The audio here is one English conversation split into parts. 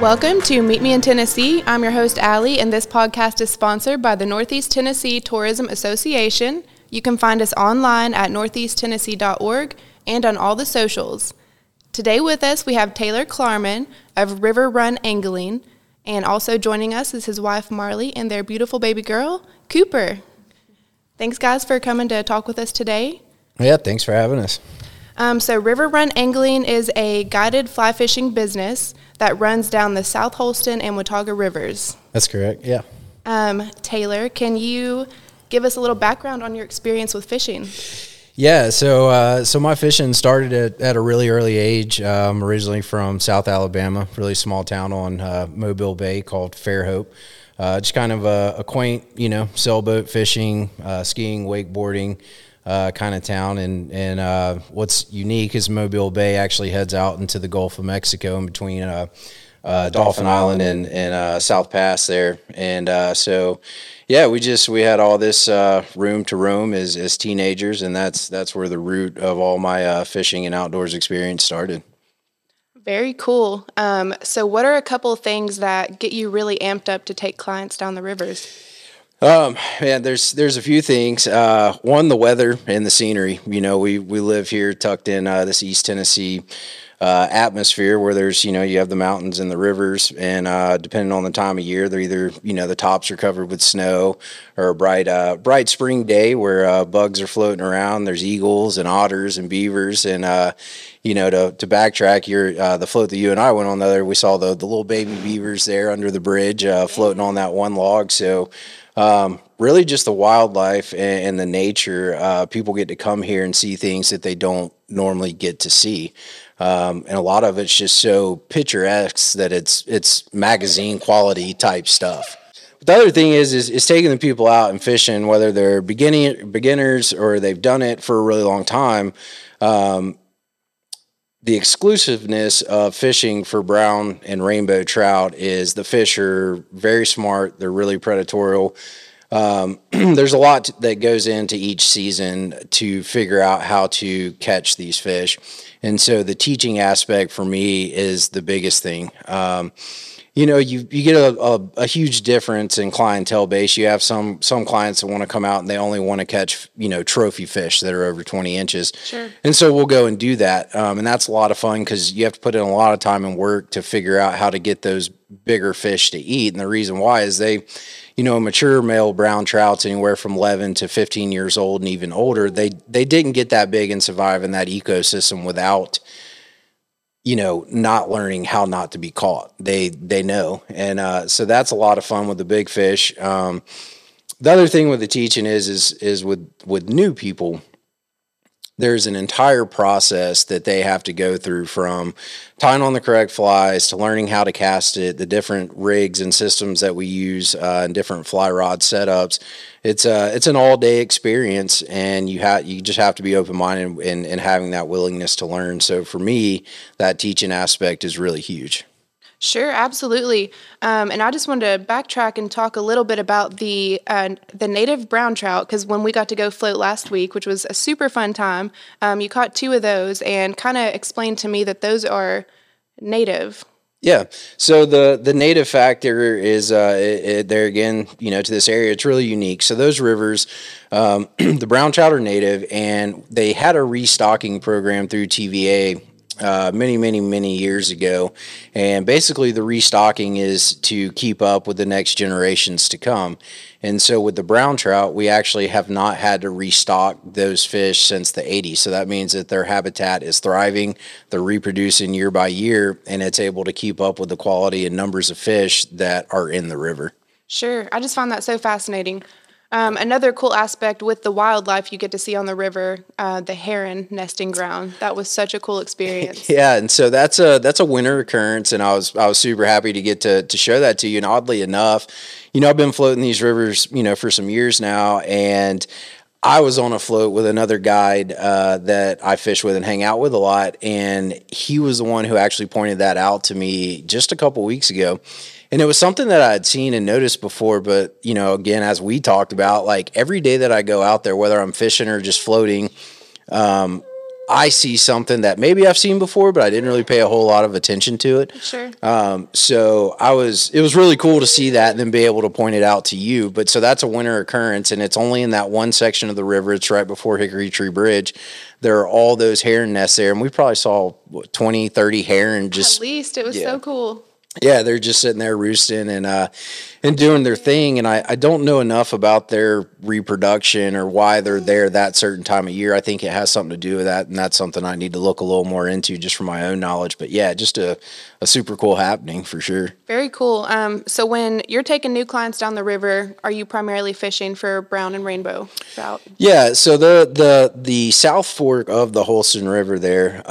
Welcome to Meet Me in Tennessee. I'm your host, Allie, and this podcast is sponsored by the Northeast Tennessee Tourism Association. You can find us online at northeasttennessee.org and on all the socials. Today with us, we have Taylor Klarman of River Run Angling, and also joining us is his wife, Marley, and their beautiful baby girl, Cooper. Thanks, guys, for coming to talk with us today. Yeah, thanks for having us. So River Run Angling is a guided fly fishing business that runs down the South Holston and Watauga rivers. That's correct, yeah. Taylor, can you give us a little background on your experience with fishing? Yeah, so my fishing started at a really early age. I'm originally from South Alabama, really small town on Mobile Bay called Fairhope. Just kind of a quaint, sailboat fishing, skiing, wakeboarding kind of town, and what's unique is Mobile Bay actually heads out into the Gulf of Mexico in between Dolphin Island and South Pass there, we had all this room to roam as teenagers, and that's where the root of all my fishing and outdoors experience started. Very cool. So what are a couple of things that get you really amped up to take clients down the rivers? Man, there's a few things. One, the weather and the scenery. We live here tucked in this East Tennessee atmosphere where there's, you have the mountains and the rivers, and depending on the time of year, they're either, the tops are covered with snow, or a bright spring day where bugs are floating around. There's eagles and otters and beavers, and to backtrack, the float that you and I went on the other, we saw the little baby beavers there under the bridge floating on that one log. So really just the wildlife and the nature. People get to come here and see things that they don't normally get to see. And a lot of it's just so picturesque that it's magazine quality type stuff. But the other thing is taking the people out and fishing, whether they're beginners or they've done it for a really long time. The exclusiveness of fishing for brown and rainbow trout is the fish are very smart. They're really predatorial. There's a lot that goes into each season to figure out how to catch these fish. And so the teaching aspect for me is the biggest thing. You get a huge difference in clientele base. You have some clients that want to come out and they only want to catch, trophy fish that are over 20 inches. Sure. And so we'll go and do that. And that's a lot of fun because you have to put in a lot of time and work to figure out how to get those bigger fish to eat. And the reason why is a mature male brown trout's anywhere from 11 to 15 years old and even older. They didn't get that big and survive in that ecosystem without not learning how not to be caught. They know. And so that's a lot of fun with the big fish. The other thing with the teaching is with new people, there's an entire process that they have to go through, from tying on the correct flies to learning how to cast it, the different rigs and systems that we use, and different fly rod setups. It's an all-day experience, and you just have to be open-minded and having that willingness to learn. So for me, that teaching aspect is really huge. Sure, absolutely. And I just wanted to backtrack and talk a little bit about the native brown trout, because when we got to go float last week, which was a super fun time, you caught two of those and kind of explained to me that those are native. Yeah. So the native factor is there again, to this area, it's really unique. So those rivers, the brown trout are native, and they had a restocking program through TVA many, many, many years ago. And basically the restocking is to keep up with the next generations to come. And so with the brown trout, we actually have not had to restock those fish since the 80s. So that means that their habitat is thriving, they're reproducing year by year, and it's able to keep up with the quality and numbers of fish that are in the river. Sure. I just find that so fascinating. Another cool aspect with the wildlife you get to see on the river, the heron nesting ground. That was such a cool experience. Yeah, and so that's a winter occurrence, and I was super happy to get to show that to you. And oddly enough, I've been floating these rivers, for some years now, and I was on a float with another guide that I fish with and hang out with a lot, and he was the one who actually pointed that out to me just a couple weeks ago. And it was something that I had seen and noticed before, but, again, as we talked about, every day that I go out there, whether I'm fishing or just floating, I see something that maybe I've seen before, but I didn't really pay a whole lot of attention to it. Sure. It was really cool to see that and then be able to point it out to you. But so that's a winter occurrence, and it's only in that one section of the river. It's right before Hickory Tree Bridge. There are all those heron nests there, and we probably saw 20, 30 heron. Just at least it was so cool. Yeah, they're just sitting there roosting and doing their thing. And I don't know enough about their reproduction or why they're there that certain time of year. I think it has something to do with that, and that's something I need to look a little more into just for my own knowledge. But, yeah, just a super cool happening for sure. Very cool. So when you're taking new clients down the river, are you primarily fishing for brown and rainbow trout? Yeah, so the South Fork of the Holston River there,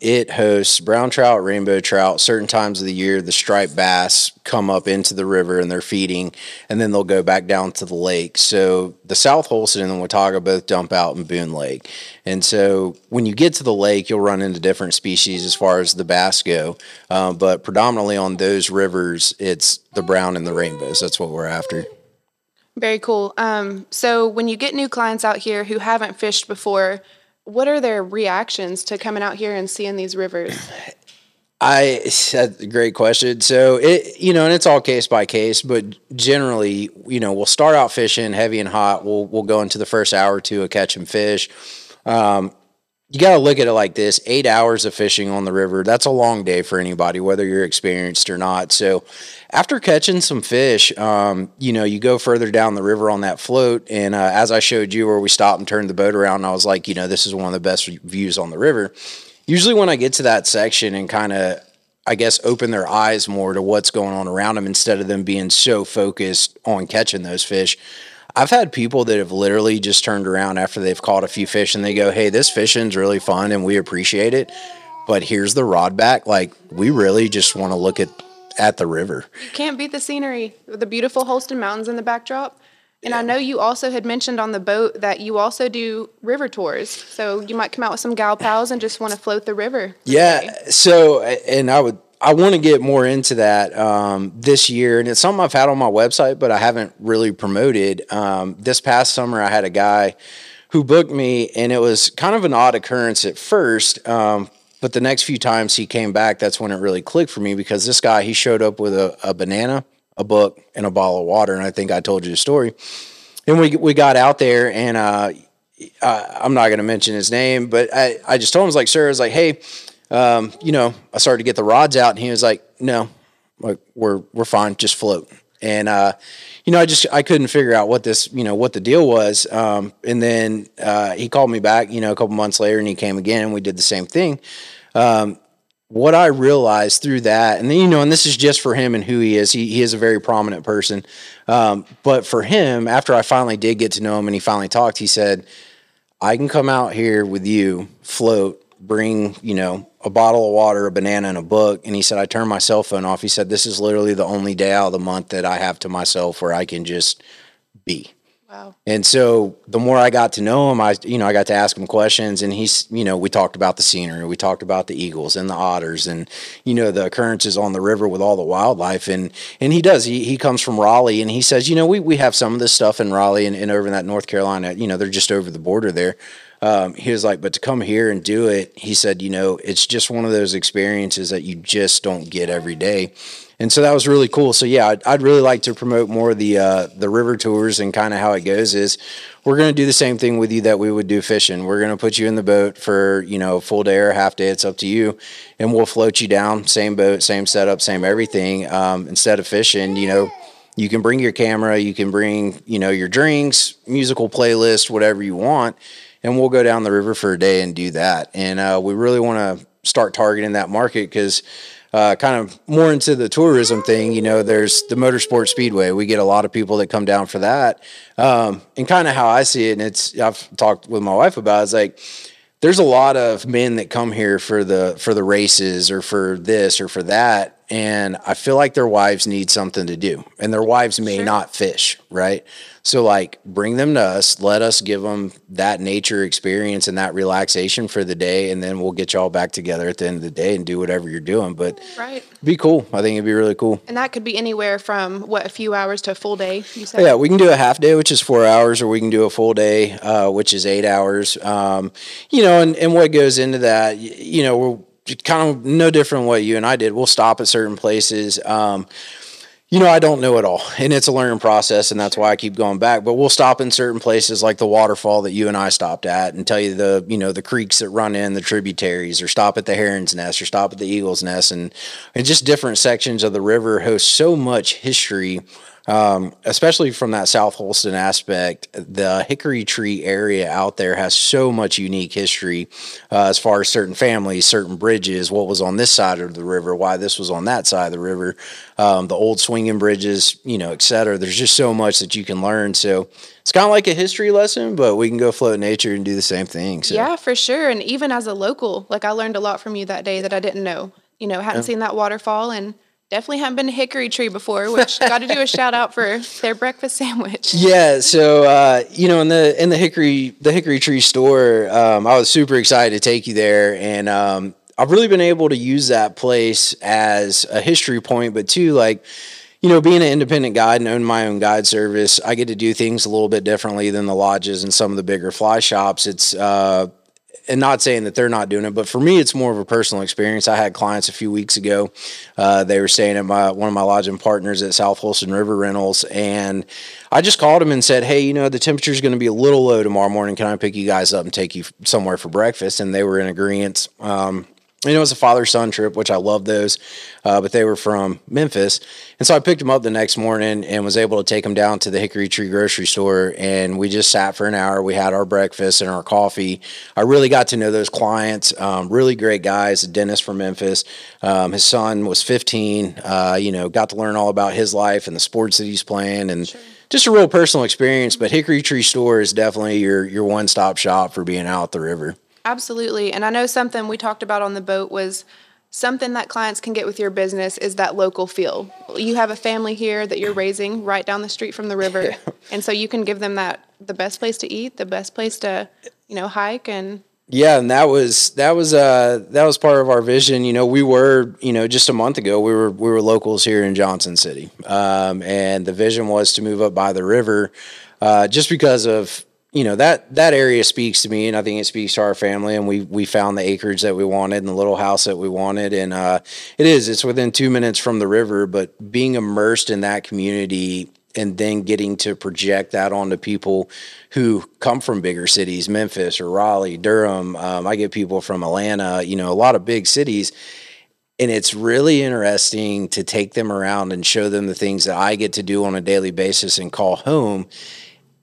it hosts brown trout, rainbow trout, certain times of the year. The striped bass come up into the river and they're feeding, and then they'll go back down to the lake. So the South Holston and the Watauga both dump out in Boone Lake. And so when you get to the lake, you'll run into different species as far as the bass go. But predominantly on those rivers, it's the brown and the rainbows. That's what we're after. Very cool. So when you get new clients out here who haven't fished before, what are their reactions to coming out here and seeing these rivers? That's a great question. So and it's all case by case, but generally, we'll start out fishing heavy and hot. We'll go into the first hour or two of catching fish. You got to look at it like this: 8 hours of fishing on the river. That's a long day for anybody, whether you're experienced or not. So after catching some fish, you go further down the river on that float. And as I showed you where we stopped and turned the boat around, and I was like, this is one of the best views on the river. Usually when I get to that section and kind of, I guess, open their eyes more to what's going on around them instead of them being so focused on catching those fish. I've had people that have literally just turned around after they've caught a few fish and they go, hey, this fishing's really fun and we appreciate it, but here's the rod back. Like, we really just want to look at the river. You can't beat the scenery, the beautiful Holston Mountains in the backdrop. And I know you also had mentioned on the boat that you also do river tours. So you might come out with some gal pals and just want to float the river. Yeah. So, and I want to get more into that this year. And it's something I've had on my website, but I haven't really promoted. This past summer, I had a guy who booked me, and it was kind of an odd occurrence at first. But the next few times he came back, that's when it really clicked for me, because this guy, he showed up with a banana, a book, and a bottle of water. And I think I told you the story. And we got out there, and I'm not going to mention his name, but I just told him, I was like, hey, I started to get the rods out, and he was like, no, like we're fine, just float. And I couldn't figure out what this, what the deal was. And then he called me back, a couple months later, and he came again, and we did the same thing. What I realized through that, and then, and this is just for him and who he is. He is a very prominent person. But for him, after I finally did get to know him and he finally talked, he said, I can come out here with you, float, bring, a bottle of water, a banana, and a book. And he said, I turned my cell phone off. He said, this is literally the only day out of the month that I have to myself where I can just be. Wow. And so the more I got to know him, I got to ask him questions, and he's, we talked about the scenery, we talked about the eagles and the otters and, the occurrences on the river with all the wildlife. And he does, he comes from Raleigh, and he says, we have some of this stuff in Raleigh and over in that North Carolina, they're just over the border there. He was like, but to come here and do it, he said, it's just one of those experiences that you just don't get every day. And so that was really cool. So yeah, I'd really like to promote more the river tours, and kind of how it goes is we're going to do the same thing with you that we would do fishing. We're going to put you in the boat for, a full day or a half day. It's up to you. And we'll float you down, same boat, same setup, same everything. Instead of fishing, you can bring your camera, you can bring, your drinks, musical playlist, whatever you want. And we'll go down the river for a day and do that. And we really want to start targeting that market, because kind of more into the tourism thing, there's the Motorsport Speedway. We get a lot of people that come down for that. And kind of how I see it, and I've talked with my wife about it, it's like there's a lot of men that come here for the races or for this or for that. and I feel like their wives need something to do, and their wives may not fish, right? So like, bring them to us, let us give them that nature experience and that relaxation for the day, and then we'll get y'all back together at the end of the day and do whatever you're doing. But be cool. I think it'd be really cool. And that could be anywhere from, what, a few hours to a full day, you said? Yeah, we can do a half day, which is 4 hours, or we can do a full day, which is 8 hours. You know, and what goes into that, you know, we're kind of no different than what you and I did. We'll stop at certain places. You know, I don't know it all, and it's a learning process, and that's why I keep going back. But we'll stop in certain places like the waterfall that you and I stopped at, and tell you the, you know, the creeks that run in, the tributaries, or stop at the Heron's Nest, or stop at the Eagle's Nest, and just different sections of the river host so much history, especially from that South Holston aspect. The Hickory Tree area out there has so much unique history, as far as certain families, certain bridges, what was on this side of the river, why this was on that side of the river, the old swinging bridges, you know, et cetera. There's just so much that you can learn. So it's kind of like a history lesson, but we can go float in nature and do the same thing. So. Yeah, for sure. And even as a local, like, I learned a lot from you that day that I didn't know, you know, hadn't seen that waterfall, and definitely haven't been to Hickory Tree before, which got to do a shout out for their breakfast sandwich. Yeah, so you know, in the Hickory Tree store, I was super excited to take you there, and I've really been able to use that place as a history point, but too, like, you know, being an independent guide and owning my own guide service, I get to do things a little bit differently than the lodges and some of the bigger fly shops. It's and not saying that they're not doing it, but for me, it's more of a personal experience. I had clients a few weeks ago. They were staying at one of my lodging partners at South Holston River Rentals. And I just called them and said, hey, you know, the temperature is going to be a little low tomorrow morning. Can I pick you guys up and take you somewhere for breakfast? And they were in agreement. And it was a father-son trip, which I love those, but they were from Memphis. And so I picked them up the next morning and was able to take them down to the Hickory Tree grocery store, and we just sat for an hour. We had our breakfast and our coffee. I really got to know those clients, really great guys, Dennis from Memphis. His son was 15, you know, got to learn all about his life and the sports that he's playing, and just a real personal experience. But Hickory Tree store is definitely your one-stop shop for being out the river. Absolutely. And I know something we talked about on the boat was something that clients can get with your business is that local feel. You have a family here that you're raising right down the street from the river. Yeah. And so you can give them that, the best place to eat, the best place to, you know, hike and... Yeah, and that was part of our vision. You know, we were, you know, just a month ago, we were locals here in Johnson City. And the vision was to move up by the river, just because of, you know, that area speaks to me, and I think it speaks to our family, and we found the acreage that we wanted and the little house that we wanted, and it's within 2 minutes from the river, but being immersed in that community and then getting to project that onto people who come from bigger cities, Memphis or Raleigh, Durham, I get people from Atlanta, you know, a lot of big cities. And it's really interesting to take them around and show them the things that I get to do on a daily basis and call home.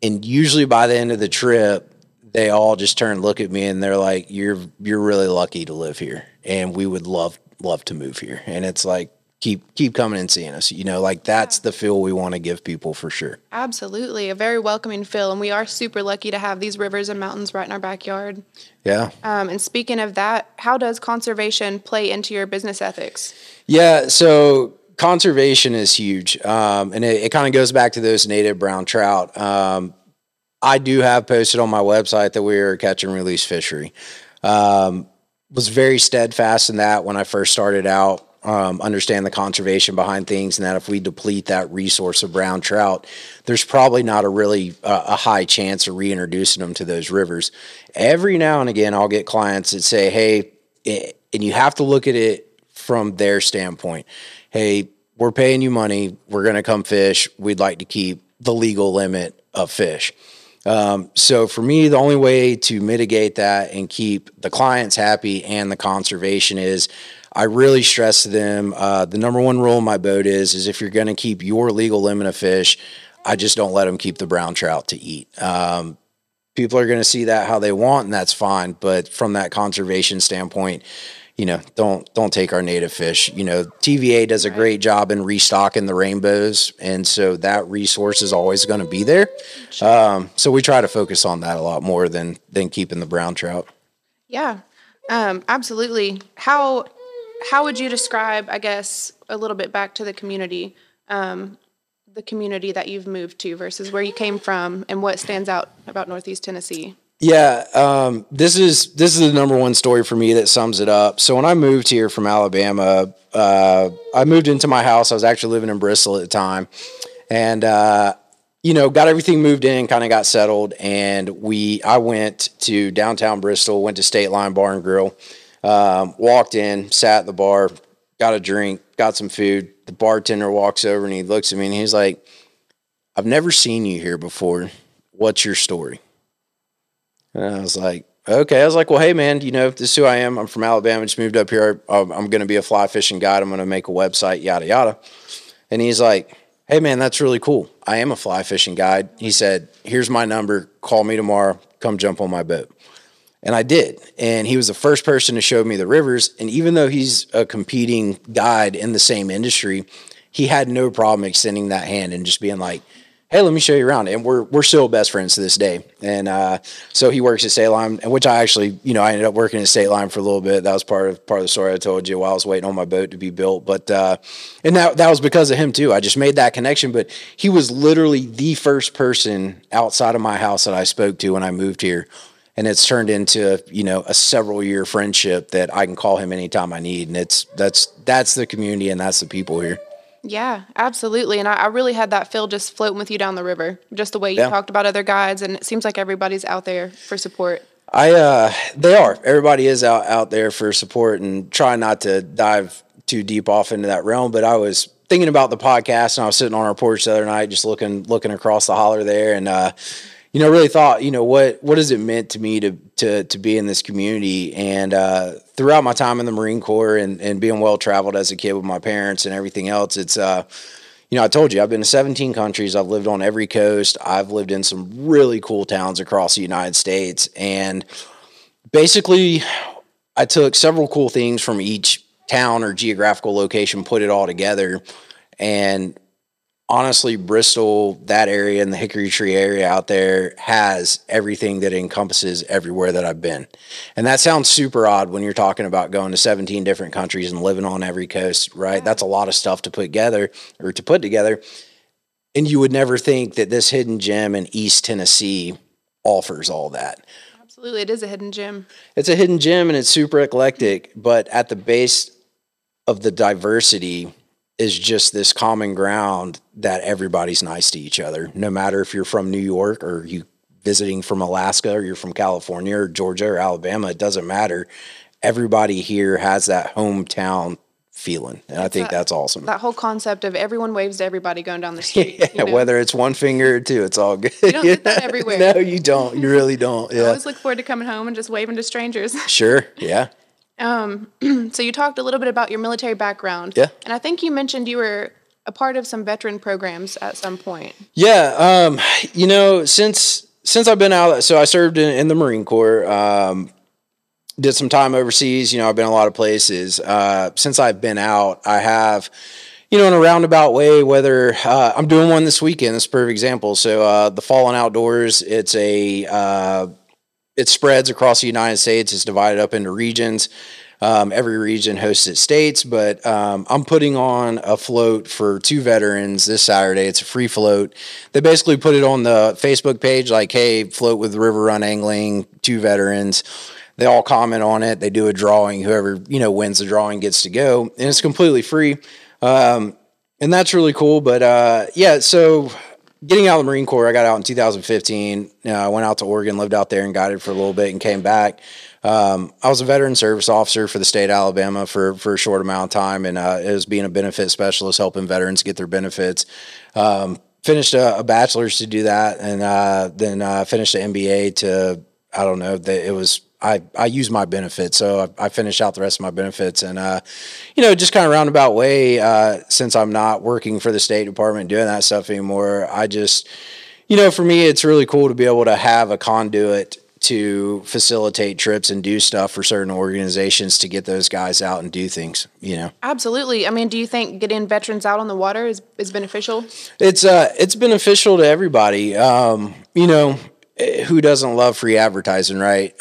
And usually by the end of the trip, they all just turn and look at me and they're like, you're really lucky to live here. And we would love to move here. And it's like, keep coming and seeing us, you know, like that's the feel we want to give people for sure. Absolutely. A very welcoming feel. And we are super lucky to have these rivers and mountains right in our backyard. Yeah. And speaking of that, how does conservation play into your business ethics? Yeah. So conservation is huge. And it kind of goes back to those native brown trout. I do have posted on my website that we are a catch and release fishery. Was very steadfast in that when I first started out, understand the conservation behind things, and that if we deplete that resource of brown trout, there's probably not a really a high chance of reintroducing them to those rivers. Every now and again, I'll get clients that say, hey, and you have to look at it from their standpoint. Hey, we're paying you money. We're going to come fish. We'd like to keep the legal limit of fish. So for me, the only way to mitigate that and keep the clients happy and the conservation is I really stress to them. The number one rule in my boat is if you're going to keep your legal limit of fish, I just don't let them keep the brown trout to eat. People are going to see that how they want, and that's fine. But from that conservation standpoint, you know, don't take our native fish. You know, TVA does a great job in restocking the rainbows, and so that resource is always going to be there. So we try to focus on that a lot more than keeping the brown trout. Yeah, absolutely. How how would you describe, I guess, a little bit back to the community that you've moved to versus where you came from and what stands out about Northeast Tennessee? Yeah, this is the number one story for me that sums it up. So when I moved here from Alabama, I moved into my house. I was actually living in Bristol at the time, and got everything moved in, kind of got settled, and I went to downtown Bristol, went to State Line Bar and Grill, walked in, sat at the bar, got a drink, got some food. The bartender walks over and he looks at me and he's like, "I've never seen you here before. What's your story?" And I was like, okay. I was like, well, hey, man, this is who I am. I'm from Alabama. Just moved up here. I'm going to be a fly fishing guide. I'm going to make a website, yada, yada. And he's like, hey, man, that's really cool. I am a fly fishing guide. He said, here's my number. Call me tomorrow. Come jump on my boat. And I did. And he was the first person to show me the rivers. And even though he's a competing guide in the same industry, he had no problem extending that hand and just being like, hey, let me show you around. And we're still best friends to this day. And so he works at State Line, which I actually, I ended up working at State Line for a little bit. That was part of the story I told you while I was waiting on my boat to be built. But and that was because of him too. I just made that connection. But he was literally the first person outside of my house that I spoke to when I moved here. And it's turned into, a several-year friendship that I can call him anytime I need. And that's the community and that's the people here. Yeah, absolutely. And I really had that feel just floating with you down the river, just the way you talked about other guides. And it seems like everybody's out there for support. They are. Everybody is out there for support, and try not to dive too deep off into that realm. But I was thinking about the podcast, and I was sitting on our porch the other night just looking across the holler there, and really thought, what has it meant to me to be in this community? And throughout my time in the Marine Corps and being well-traveled as a kid with my parents and everything else, it's, I told you, I've been to 17 countries. I've lived on every coast. I've lived in some really cool towns across the United States. And basically, I took several cool things from each town or geographical location, put it all together, and honestly, Bristol, that area and the Hickory Tree area out there has everything that encompasses everywhere that I've been. And that sounds super odd when you're talking about going to 17 different countries and living on every coast, right? Yeah. That's a lot of stuff to put together. And you would never think that this hidden gem in East Tennessee offers all that. Absolutely. It is a hidden gem. It's a hidden gem, and it's super eclectic, but at the base of the diversity is just this common ground that everybody's nice to each other. No matter if you're from New York or you visiting from Alaska or you're from California or Georgia or Alabama, it doesn't matter. Everybody here has that hometown feeling. And I think that's awesome. That whole concept of everyone waves to everybody going down the street. Yeah, whether it's one finger or two, it's all good. You don't get that everywhere. No, you don't. You really don't. Yeah. I always look forward to coming home and just waving to strangers. Sure. Yeah. So you talked a little bit about your military background. Yeah. And I think you mentioned you were a part of some veteran programs at some point. Yeah. Since I've been out, so I served in the Marine Corps, did some time overseas, I've been a lot of places. Since I've been out, I have, in a roundabout way, whether, I'm doing one this weekend, that's a perfect example. So, the Fallen Outdoors, it spreads across the United States. It's divided up into regions. Every region hosts its states, but I'm putting on a float for two veterans this Saturday. It's a free float. They basically put it on the Facebook page, like, hey, float with River Run Angling, two veterans. They all comment on it. They do a drawing. Whoever, wins the drawing gets to go. And it's completely free. And that's really cool. But, so getting out of the Marine Corps, I got out in 2015. I went out to Oregon, lived out there and guided for a little bit and came back. I was a veteran service officer for the state of Alabama for a short amount of time. And it was being a benefit specialist, helping veterans get their benefits. Finished a bachelor's to do that. And then finished an MBA to, I don't know, it was, I used my benefits. So I finished out the rest of my benefits and, just kind of roundabout way, since I'm not working for the State Department doing that stuff anymore, I just, for me, it's really cool to be able to have a conduit to facilitate trips and do stuff for certain organizations to get those guys out and do things, Absolutely. I mean, do you think getting veterans out on the water is beneficial? It's beneficial to everybody. Who doesn't love free advertising, right?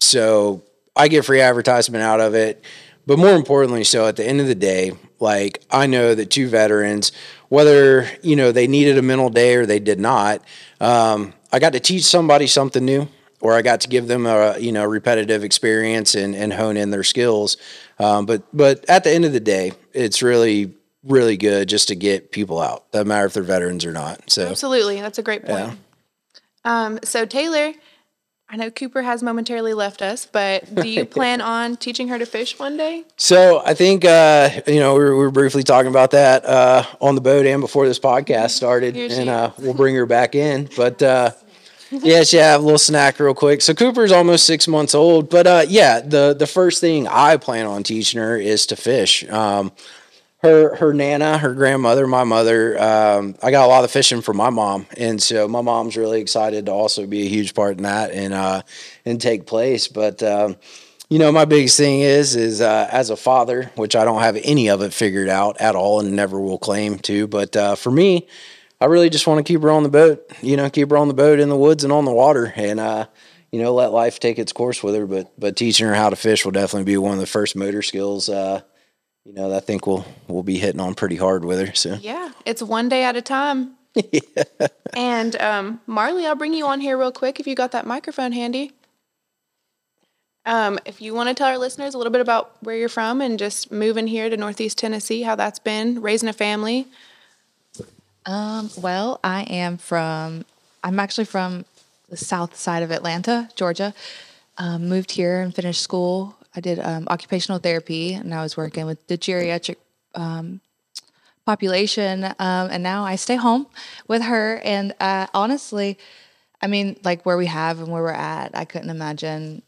So I get free advertisement out of it, But more importantly, so at the end of the day, like, I know that two veterans, whether, you know, they needed a mental day or they did not, I got to teach somebody something new, or I got to give them a, you know, repetitive experience and hone in their skills. But at the end of the day, it's really, really good just to get people out. Doesn't matter if they're veterans or not. So absolutely. That's a great point. Yeah. So Taylor, I know Cooper has momentarily left us, but do you plan on teaching her to fish one day? So I think, you know, we were briefly talking about that on the boat and before this podcast started, and we'll bring her back in. But yeah, a little snack real quick. So Cooper's almost 6 months old, but the first thing I plan on teaching her is to fish. Her nana, her grandmother, my mother, I got a lot of fishing from my mom. And so my mom's really excited to also be a huge part in that and take place. But, you know, my biggest thing is as a father, which I don't have any of it figured out at all and never will claim to. But for me, I really just want to keep her on the boat, you know, keep her on the boat in the woods and on the water and, you know, let life take its course with her. But teaching her how to fish will definitely be one of the first motor skills, you know, I think we'll be hitting on pretty hard with her. So yeah, it's one day at a time. Yeah. And Marley, I'll bring you on here real quick if you got that microphone handy. If you want to tell our listeners a little bit about where you're from and just moving here to Northeast Tennessee, how that's been, raising a family. Well, I'm actually from the south side of Atlanta, Georgia. Moved here and finished school. I did occupational therapy, and I was working with the geriatric population, and now I stay home with her. And honestly, I mean, like where we have and where we're at, I couldn't imagine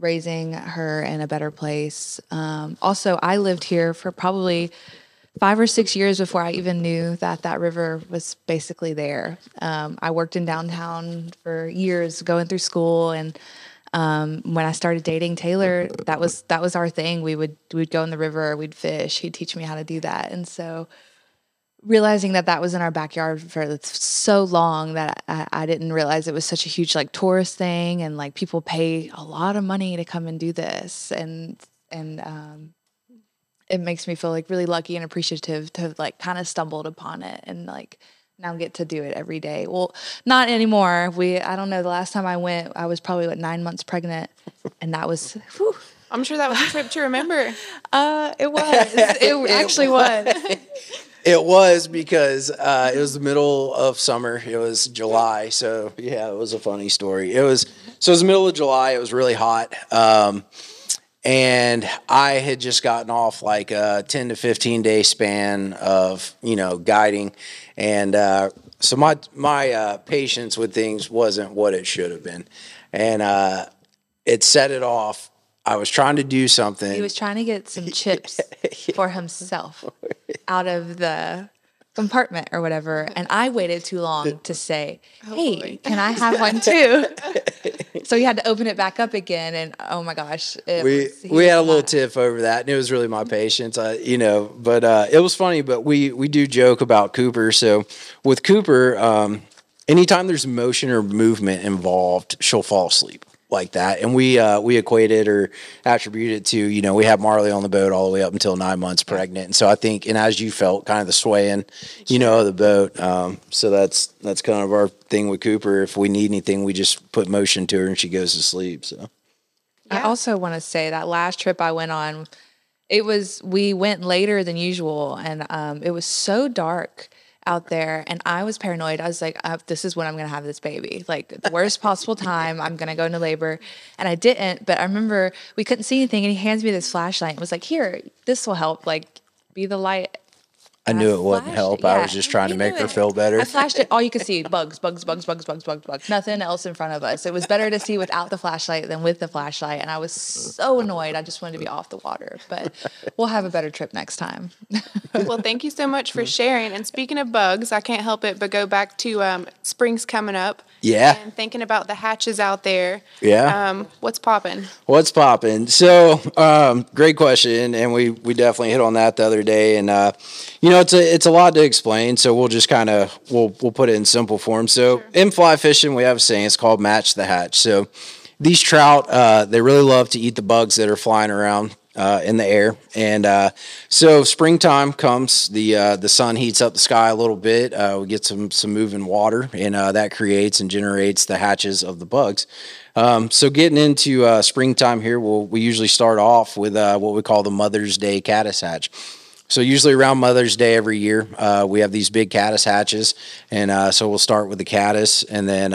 raising her in a better place. Also, I lived here for probably 5 or 6 years before I even knew that river was basically there. I worked in downtown for years, going through school, and when I started dating Taylor, that was our thing. We'd go in the river, we'd fish. He'd teach me how to do that. And so realizing that was in our backyard for so long that I didn't realize it was such a huge like tourist thing. And like people pay a lot of money to come and do this. And it makes me feel like really lucky and appreciative to have like kind of stumbled upon it and like, now get to do it every day. Well, not anymore. I don't know. The last time I went, I was probably 9 months pregnant, and that was. Whew. I'm sure that was a trip to remember. It was. It actually was. It was because it was the middle of summer. It was July, so yeah, it was a funny story. It was the middle of July. It was really hot. And I had just gotten off like a 10 to 15 day span of, you know, guiding. And so my patience with things wasn't what it should have been. And it set it off. I was trying to do something. He was trying to get some chips for himself out of the compartment or whatever. And I waited too long to say, hey, can I have one too? So he had to open it back up again. And oh my gosh, we had a little tiff over that. And it was really my patience, you know, but it was funny, but we do joke about Cooper. So with Cooper, anytime there's motion or movement involved, she'll fall asleep like that. And we equated or attributed to, you know, we had Marley on the boat all the way up until 9 months pregnant. And so I think, and as you felt kind of the swaying, you know, of the boat. So that's kind of our thing with Cooper. If we need anything, we just put motion to her and she goes to sleep. So yeah. I also want to say that last trip I went on, we went later than usual. And, it was so dark out there, and I was paranoid. I was like, this is when I'm going to have this baby. Like, the worst possible time, I'm going to go into labor. And I didn't, but I remember we couldn't see anything, and he hands me this flashlight and was like, here, this will help, like, be the light. And I knew it wouldn't help. Yeah. I was just trying to make her feel better. I flashed it. All you could see, bugs. Nothing else in front of us. It was better to see without the flashlight than with the flashlight. And I was so annoyed. I just wanted to be off the water. But we'll have a better trip next time. Well, thank you so much for sharing. And speaking of bugs, I can't help it but go back to spring's coming up. Yeah. And thinking about the hatches out there. Yeah. What's popping? What's popping? So great question. And we definitely hit on that the other day. And, you know, it's a lot to explain, so we'll just kind of we'll put it in simple form. So sure. In fly fishing, we have a saying. It's called match the hatch. So these trout, they really love to eat the bugs that are flying around in the air. And so springtime comes, the sun heats up the sky a little bit. We get some moving water, and that creates and generates the hatches of the bugs. So getting into springtime here, we usually start off with what we call the Mother's Day caddis hatch. So usually around Mother's Day every year, we have these big caddis hatches, and so we'll start with the caddis, and then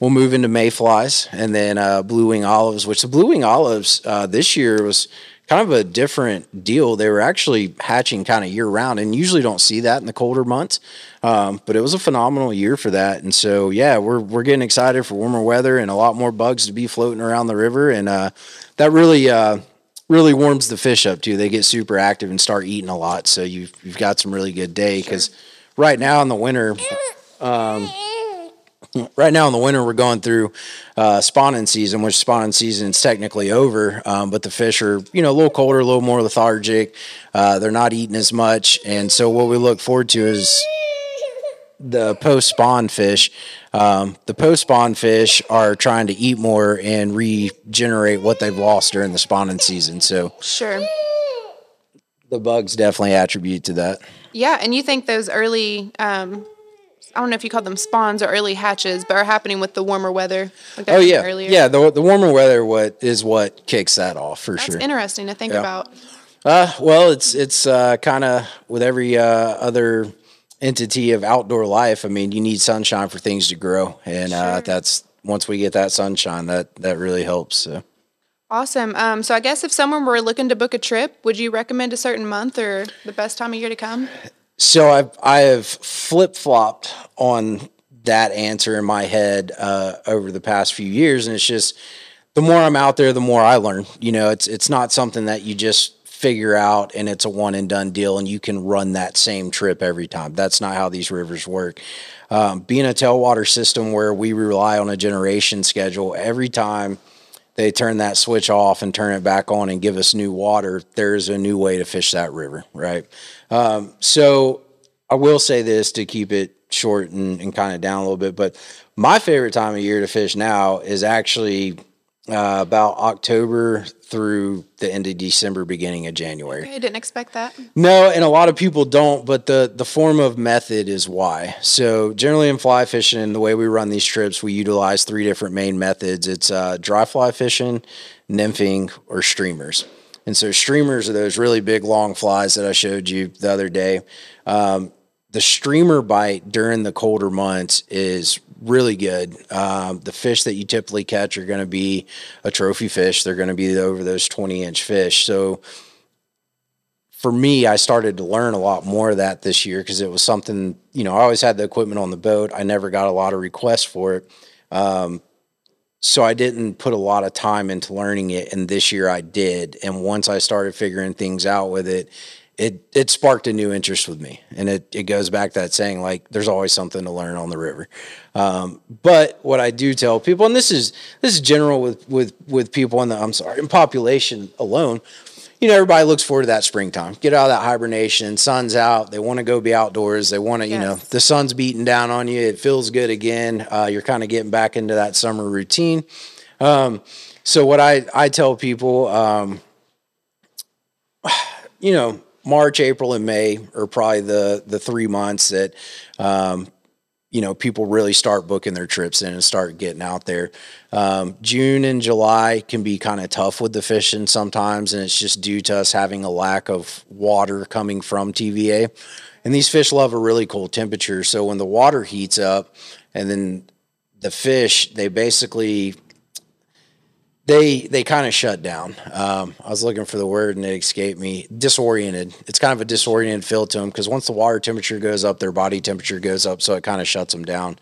we'll move into mayflies, and then blue-wing olives, which the blue-wing olives this year was kind of a different deal. They were actually hatching kind of year-round, and usually don't see that in the colder months, but it was a phenomenal year for that. And so, yeah, we're getting excited for warmer weather and a lot more bugs to be floating around the river, and that really really warms the fish up too. They get super active and start eating a lot. So you've got some really good day, because right now in the winter, we're going through spawning season, which spawning season is technically over, but the fish are, a little colder, a little more lethargic. They're not eating as much. And so what we look forward to is the post-spawn fish. The post-spawn fish are trying to eat more and regenerate what they've lost during the spawning season. So sure, the bugs definitely attribute to that. Yeah, and you think those early, I don't know if you call them spawns or early hatches, but are happening with the warmer weather. Like that earlier. Yeah, the warmer weather is what kicks that off for sure. That's interesting to think about. Well, it's kind of with every other entity of outdoor life. I mean, you need sunshine for things to grow, and that's, once we get that sunshine, that really helps. So. Awesome. So I guess if someone were looking to book a trip, would you recommend a certain month or the best time of year to come? So I have flip-flopped on that answer in my head over the past few years, and it's just the more I'm out there, the more I learn. It's not something that you just figure out and it's a one and done deal and you can run that same trip every time. That's not how these rivers work. Being a tailwater system where we rely on a generation schedule, every time they turn that switch off and turn it back on and give us new water, there's a new way to fish that river, right? So I will say this to keep it short and kind of down a little bit, but my favorite time of year to fish now is actually about October through the end of December, beginning of January. Okay, I didn't expect that. No, and a lot of people don't, but the form of method is why. So generally in fly fishing, the way we run these trips, we utilize three different main methods. It's dry fly fishing, nymphing, or streamers. And so streamers are those really big long flies that I showed you the other day. The streamer bite during the colder months is really good. The fish that you typically catch are going to be a trophy fish. They're going to be over those 20-inch fish. So for me, I started to learn a lot more of that this year, because it was something, I always had the equipment on the boat. I never got a lot of requests for it. So I didn't put a lot of time into learning it. And this year I did. And once I started figuring things out with it, it sparked a new interest with me, and it goes back to that saying, like, there's always something to learn on the river. But what I do tell people, and this is general with people in population alone, everybody looks forward to that springtime, get out of that hibernation, sun's out, they want to go be outdoors, they want to, the sun's beating down on you, it feels good again, you're kind of getting back into that summer routine. So what I tell people, March, April, and May are probably the 3 months that, people really start booking their trips in and start getting out there. June and July can be kind of tough with the fishing sometimes, and it's just due to us having a lack of water coming from TVA. And these fish love a really cold temperature, so when the water heats up and then the fish, they basically – They kind of shut down. I was looking for the word and it escaped me. Disoriented. It's kind of a disoriented feel to them, because once the water temperature goes up, their body temperature goes up, so it kind of shuts them down.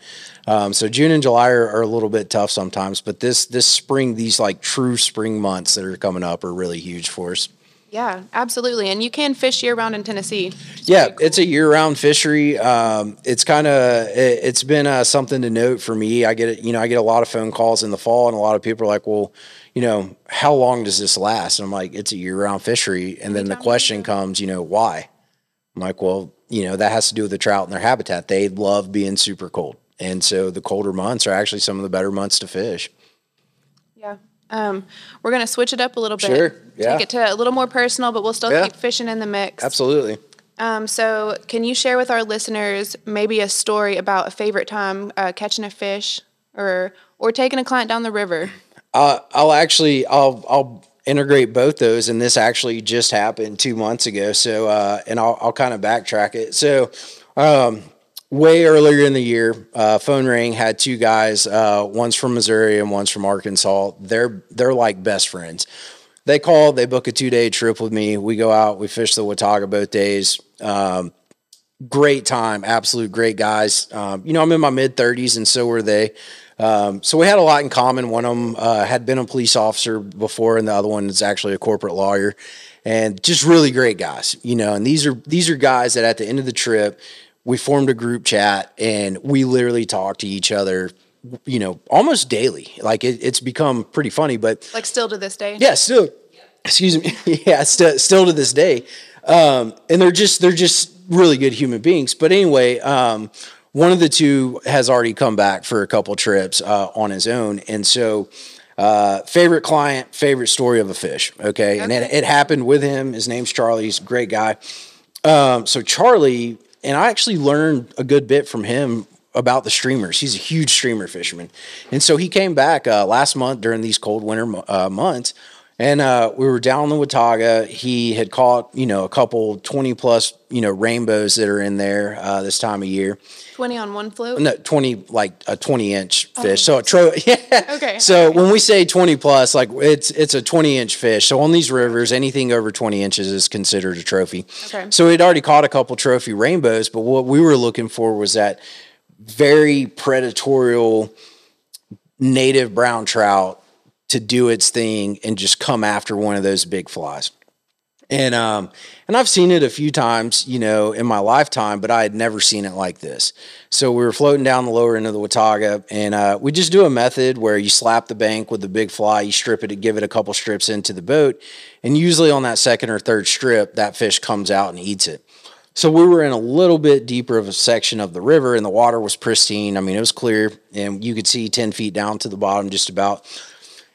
So June and July are a little bit tough sometimes, but this spring, these like true spring months that are coming up are really huge for us. Yeah, absolutely. And you can fish year-round in Tennessee. Yeah, cool. It's a year-round fishery. It's been something to note for me. I get a lot of phone calls in the fall, and a lot of people are like, well, how long does this last? And I'm like, it's a year-round fishery. And then the question comes, why? I'm like, well, that has to do with the trout and their habitat. They love being super cold. And so the colder months are actually some of the better months to fish. Yeah. We're going to switch it up a little bit. Sure, yeah. Take it to a little more personal, but we'll still keep fishing in the mix. Absolutely. So can you share with our listeners maybe a story about a favorite time catching a fish or taking a client down the river? I'll integrate both those, and this actually just happened 2 months ago. So, and I'll kind of backtrack it. So, way earlier in the year, phone rang, had two guys, one's from Missouri and one's from Arkansas. They're like best friends. They call, they book a 2-day trip with me. We go out, we fish the Watauga both days. Great time, absolute great guys. I'm in my mid 30s and so were they. So we had a lot in common. One of them had been a police officer before, and the other one is actually a corporate lawyer, and just really great guys, and these are guys that at the end of the trip, we formed a group chat and we literally talked to each other, almost daily. Like it's become pretty funny, but like still to this day. Yeah. Still, excuse me. Yeah. Still to this day. And they're just really good human beings. But anyway, one of the two has already come back for a couple trips on his own. And so favorite client, favorite story of a fish. Okay. And it happened with him. His name's Charlie. He's a great guy. So Charlie, and I actually learned a good bit from him about the streamers. He's a huge streamer fisherman. And so he came back last month during these cold winter months. And we were down the Watauga. He had caught, a couple 20-plus, rainbows that are in there this time of year. 20 on one float? No, 20, like a 20-inch fish. Oh, so a trophy. Yeah. Okay. So when we say 20-plus, like it's a 20-inch fish. So on these rivers, anything over 20 inches is considered a trophy. Okay. So he'd already caught a couple trophy rainbows, but what we were looking for was that very predatorial native brown trout to do its thing and just come after one of those big flies. And I've seen it a few times, in my lifetime, but I had never seen it like this. So we were floating down the lower end of the Watauga, and we just do a method where you slap the bank with the big fly, you strip it and give it a couple strips into the boat. And usually on that second or third strip, that fish comes out and eats it. So we were in a little bit deeper of a section of the river, and the water was pristine. I mean, it was clear, and you could see 10 feet down to the bottom just about.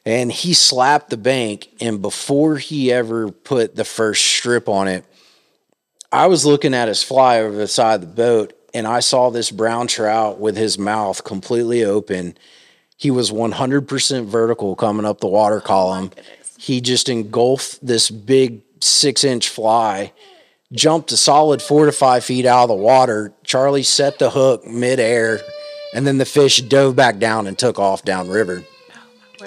And he slapped the bank, and before he ever put the first strip on it, I was looking at his fly over the side of the boat, and I saw this brown trout with his mouth completely open. He was 100% vertical coming up the water column. He just engulfed this big 6-inch fly, jumped a solid 4 to 5 feet out of the water. Charlie set the hook midair, and then the fish dove back down and took off downriver.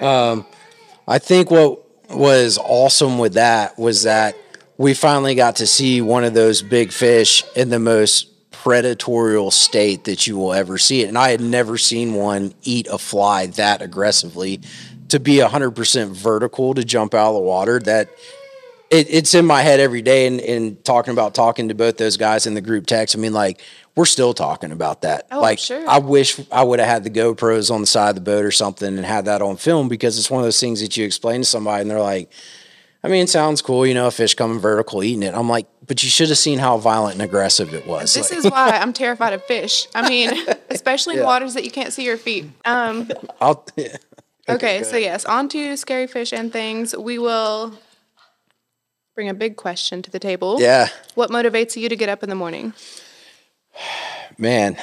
I think what was awesome with that was that we finally got to see one of those big fish in the most predatorial state that you will ever see it. And I had never seen one eat a fly that aggressively, to be 100% vertical, to jump out of the water. That it's in my head every day. And talking to both those guys in the group text, I mean, like, we're still talking about that. Oh, like, sure. I wish I would have had the GoPros on the side of the boat or something and had that on film, because it's one of those things that you explain to somebody and they're like, I mean, it sounds cool, a fish coming vertical, eating it. I'm like, but you should have seen how violent and aggressive it was. This is why I'm terrified of fish. I mean, especially in waters that you can't see your feet. Okay, so yes, on to scary fish and things. We will bring a big question to the table. Yeah. What motivates you to get up in the morning? Man,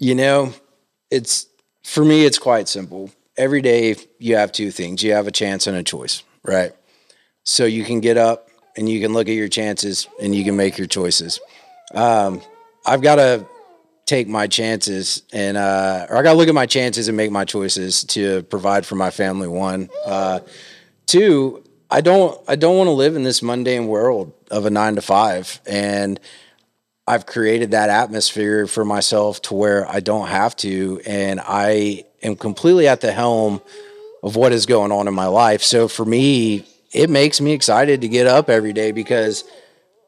it's, for me, it's quite simple. Every day you have two things. You have a chance and a choice, right? So you can get up and you can look at your chances and you can make your choices. I've got to take my chances and, or I got to look at my chances and make my choices to provide for my family. One, two, I don't want to live in this mundane world of a 9 to 5, and I've created that atmosphere for myself to where I don't have to, and I am completely at the helm of what is going on in my life. So for me, it makes me excited to get up every day because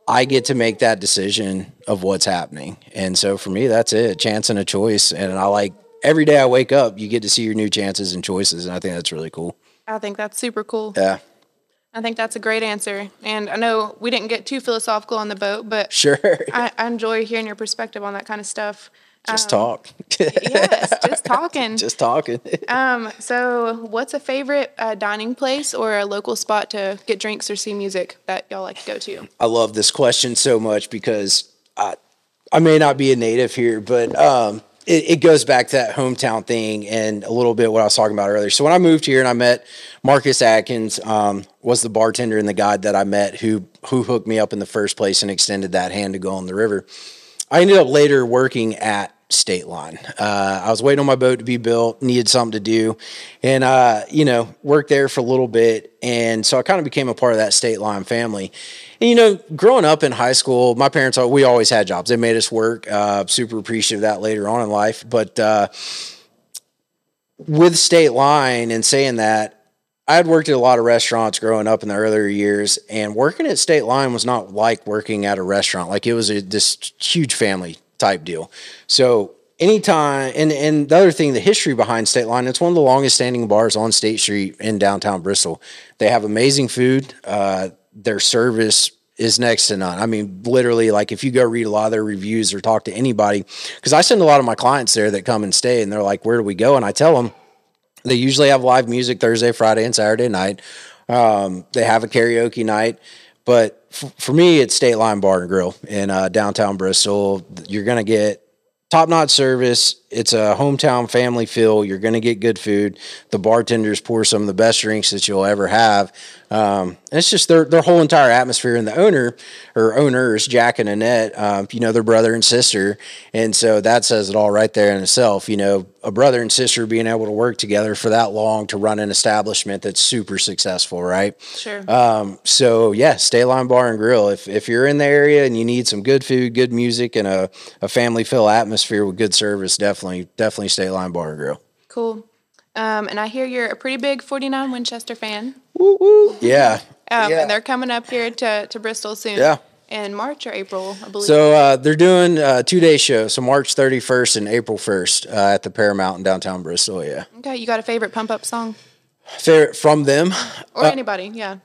I get to make that decision of what's happening. And so for me, that's it, chance and a choice. And I like, every day I wake up, you get to see your new chances and choices, and I think that's really cool. I think that's super cool. Yeah. I think that's a great answer. And I know we didn't get too philosophical on the boat, but sure, I enjoy hearing your perspective on that kind of stuff. Just talk. Yes, just talking. Just talking. So what's a favorite dining place or a local spot to get drinks or see music that y'all like to go to? I love this question so much because I may not be a native here, but it goes back to that hometown thing and a little bit what I was talking about earlier. So when I moved here and I met Marcus Atkins, was the bartender and the guide that I met who hooked me up in the first place and extended that hand to go on the river. I ended up later working at State Line. I was waiting on my boat to be built, needed something to do, and worked there for a little bit. And so I kind of became a part of that State Line family. And growing up in high school, my parents, we always had jobs. They made us work. Super appreciative of that later on in life. But with State Line and saying that, I had worked at a lot of restaurants growing up in the earlier years, and working at State Line was not like working at a restaurant. Like, it was this huge family type deal. So anytime, and the other thing, the history behind State Line, it's one of the longest standing bars on State Street in downtown Bristol. They have amazing food. Their service is next to none. I mean, literally, like, if you go read a lot of their reviews or talk to anybody, because I send a lot of my clients there that come and stay, and they're like, where do we go? And I tell them, they usually have live music Thursday, Friday, and Saturday night. They have a karaoke night. But for me, it's State Line Bar and Grill in downtown Bristol. You're going to get top-notch service. It's a hometown family feel. You're going to get good food. The bartenders pour some of the best drinks that you'll ever have. And it's just their whole entire atmosphere. And the owners, Jack and Annette, they're brother and sister. And so that says it all right there in itself. A brother and sister being able to work together for that long to run an establishment that's super successful, right? Sure. So yeah, State Line Bar and Grill. If you're in the area and you need some good food, good music, and a family feel atmosphere with good service, definitely State Line Bar and Grill. Cool. And I hear you're a pretty big 49 Winchester fan. Woo woo. Yeah. And they're coming up here to Bristol soon. Yeah. In March or April, I believe. So they're doing a two-day show, so March 31st and April 1st at the Paramount in downtown Bristol, yeah. Okay, you got a favorite pump-up song? Favorite from them? Or anybody, yeah.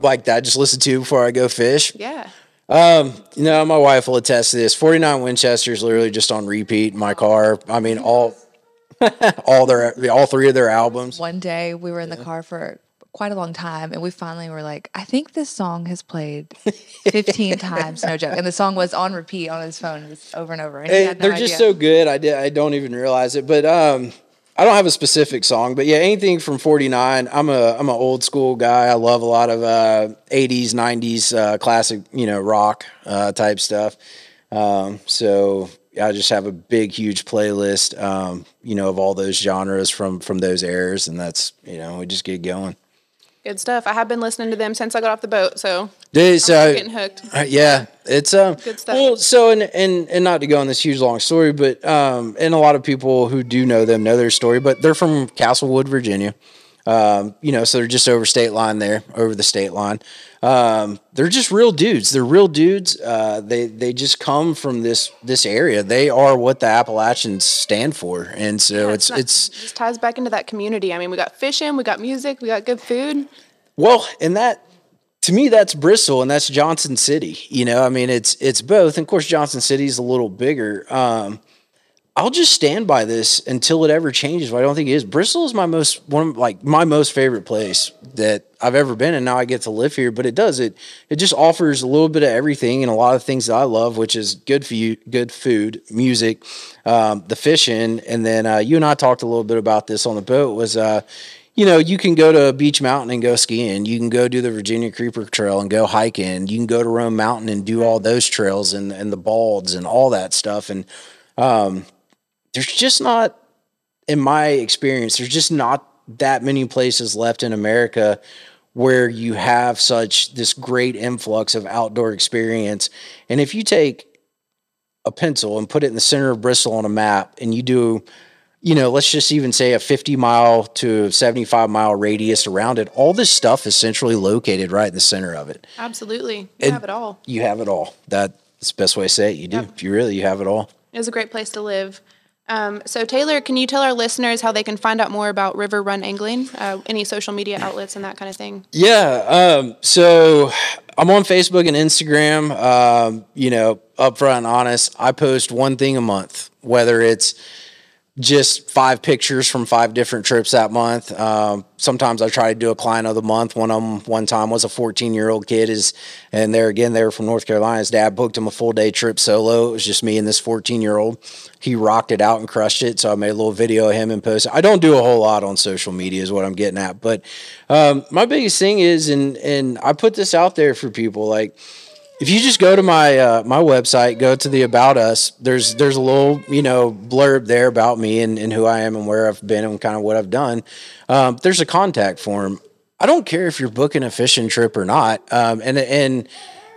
Like that, just listen to before I go fish. Yeah. My wife will attest to this. 49 Winchester is literally just on repeat in my car. I mean, all three of their albums. One day we were in the car for quite a long time, and we finally were like, I think this song has played 15 times, no joke. And the song was on repeat on his phone just over and over. And he had no idea. Just so good, I don't even realize it. But I don't have a specific song, but yeah, anything from 49. I'm an old school guy. I love a lot of 80s, 90s classic, rock type stuff. So I just have a big, huge playlist, of all those genres from those eras, and that's we just get going. Good stuff. I have been listening to them since I got off the boat, so I'm getting hooked. Yeah, it's good stuff. Well, so and not to go on this huge long story, but and a lot of people who do know them know their story, but they're from Castlewood, Virginia. So they're just over the state line. They're just real dudes. They're real dudes. They just come from this area. They are what the Appalachians stand for. And so it just ties back into that community. I mean, we got fishing, we got music, we got good food. Well, and that, to me, that's Bristol and that's Johnson City. It's both. And of course, Johnson City is a little bigger. I'll just stand by this until it ever changes. But I don't think it is. Bristol is my most favorite place that I've ever been, and now I get to live here. But it does it just offers a little bit of everything and a lot of things that I love, which is good for you, good food, music, the fishing, and then you and I talked a little bit about this on the boat. Was you can go to Beach Mountain and go skiing. You can go do the Virginia Creeper Trail and go hiking. You can go to Roan Mountain and do all those trails and the balds and all that stuff. And there's just not, in my experience, there's just not that many places left in America where you have such this great influx of outdoor experience. And if you take a pencil and put it in the center of Bristol on a map and you do, let's just even say a 50-mile to 75-mile radius around it, all this stuff is centrally located right in the center of it. Absolutely. You have it all. You have it all. That's the best way to say it. You do. Yep. You have it all. It was a great place to live. So, Taylor, can you tell our listeners how they can find out more about River Run Angling, any social media outlets and that kind of thing? Yeah. So I'm on Facebook and Instagram, you know, upfront and honest. I post one thing a month, whether it's just 5 pictures from 5 different trips that month. Sometimes I try to do a client of the month. One of them one time was a 14-year-old kid, and there again, they were from North Carolina. His dad booked him a full-day trip solo. It was just me and this 14-year-old. He rocked it out and crushed it, so I made a little video of him and posted. I don't do a whole lot on social media is what I'm getting at. But my biggest thing is, and I put this out there for people, like, if you just go to my my website, go to the About Us, there's a little, you know, blurb there about me and who I am and where I've been and kind of what I've done. There's a contact form. I don't care if you're booking a fishing trip or not. And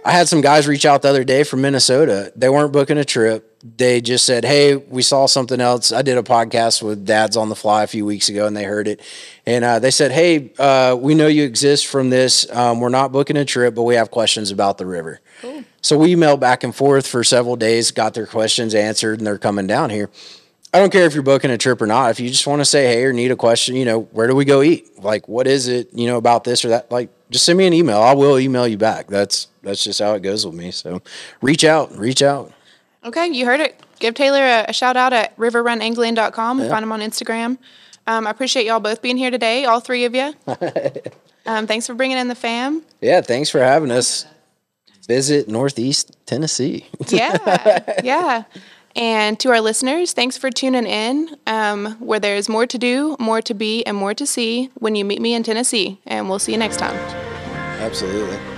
I had some guys reach out the other day from Minnesota. They weren't booking a trip. They just said, hey, we saw something else. I did a podcast with Dads on the Fly a few weeks ago, and they heard it. And they said, hey, we know you exist from this. We're not booking a trip, but we have questions about the river. Cool. So we emailed back and forth for several days, got their questions answered, and they're coming down here. I don't care if you're booking a trip or not. If you just want to say, hey, or need a question, you know, where do we go eat? Like, what is it, you know, about this or that? Like, just send me an email. I will email you back. That's just how it goes with me. So reach out. Okay, you heard it. Give Taylor a shout out at riverrunangling.com. Yeah. Find him on Instagram. I appreciate y'all both being here today, all 3 of you. Thanks for bringing in the fam. Yeah, thanks for having us. Visit Northeast Tennessee. Yeah. And to our listeners, thanks for tuning in, where there's more to do, more to be, and more to see when you meet me in Tennessee. And we'll see you next time. Absolutely.